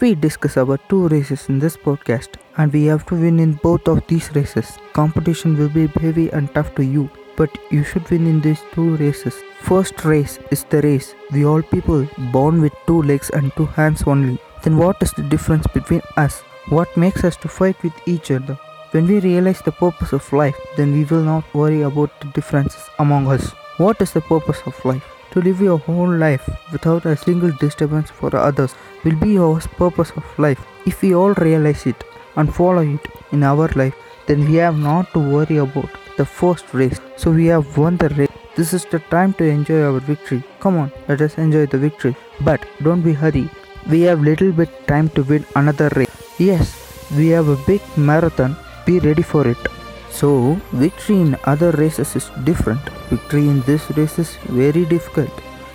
We discuss about two races in this podcast, and we have to win in both of these races. Competition will be heavy and tough to you, but you should win in these two races. First race is the race we all people born with 2 legs and 2 hands only. Then what is the difference between us? What makes us to fight with each other? When we realize the purpose of life, then we will not worry about the differences among us. What is the purpose of life? To live your whole life without a single disturbance for others will be our purpose of life. If we all realize it and follow it in our life, then we have not to worry about the first race. So we have won the race. This is the time to enjoy our victory. Come on, let us enjoy the victory. But don't be hurry. We have little bit time to win another race. Yes, we have a big marathon. Be ready for it. So, victory in other races is different. Victory in this race is very difficult.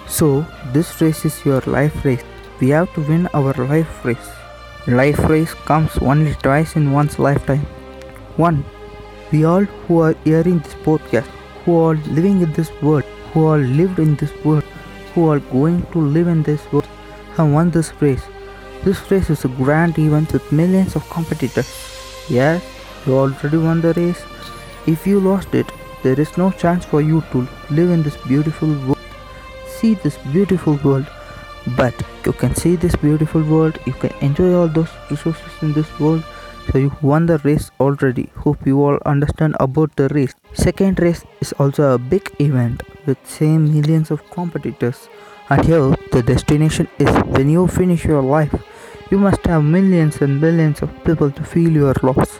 So, this race is your life race. We have to win our life race. Life race comes only twice in one's lifetime. 1. We all who are hearing this podcast, who are living in this world, who are lived in this world, who are going to live in this world, have won this race. This race is a grand event with millions of competitors. Yes, you already won the race. If you lost it, there is no chance for you to live in this beautiful world. See this beautiful world. But you can see this beautiful world. You can enjoy all those resources in this world. So you won the race already. Hope you all understand about the race. Second race is also a big event with same millions of competitors. And here the destination is when you finish your life. You must have millions and billions of people to feel your loss.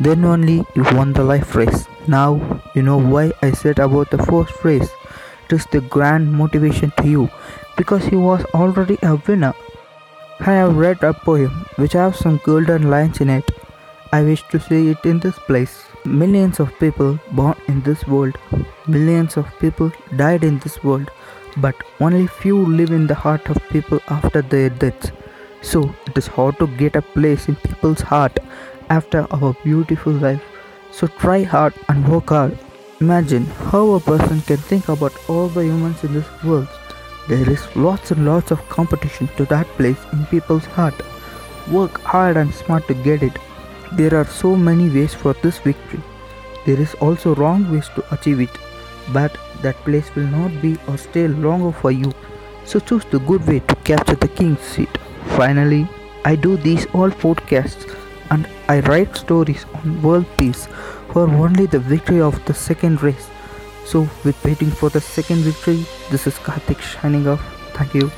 Then only you won the life race. Now you know why I said about the first race. It is the grand motivation to you because he was already a winner. I have read a poem which has some golden lines in it. I wish to say it in this place. Millions of people born in this world. Millions of people died in this world. But only few live in the heart of people after their deaths. So it is hard to get a place in people's heart after our beautiful life. So try hard and work hard. Imagine how a person can think about all the humans in this world. There is lots and lots of competition to that place in people's heart. Work hard and smart to get it. There are so many ways for this victory. There is also wrong ways to achieve it. But that place will not be or stay longer for you. So choose the good way to capture the king's seat. Finally, I do these all podcasts and I write stories on world peace for only the victory of the second race. So with waiting for the second victory, this is Karthik signing off. Thank you.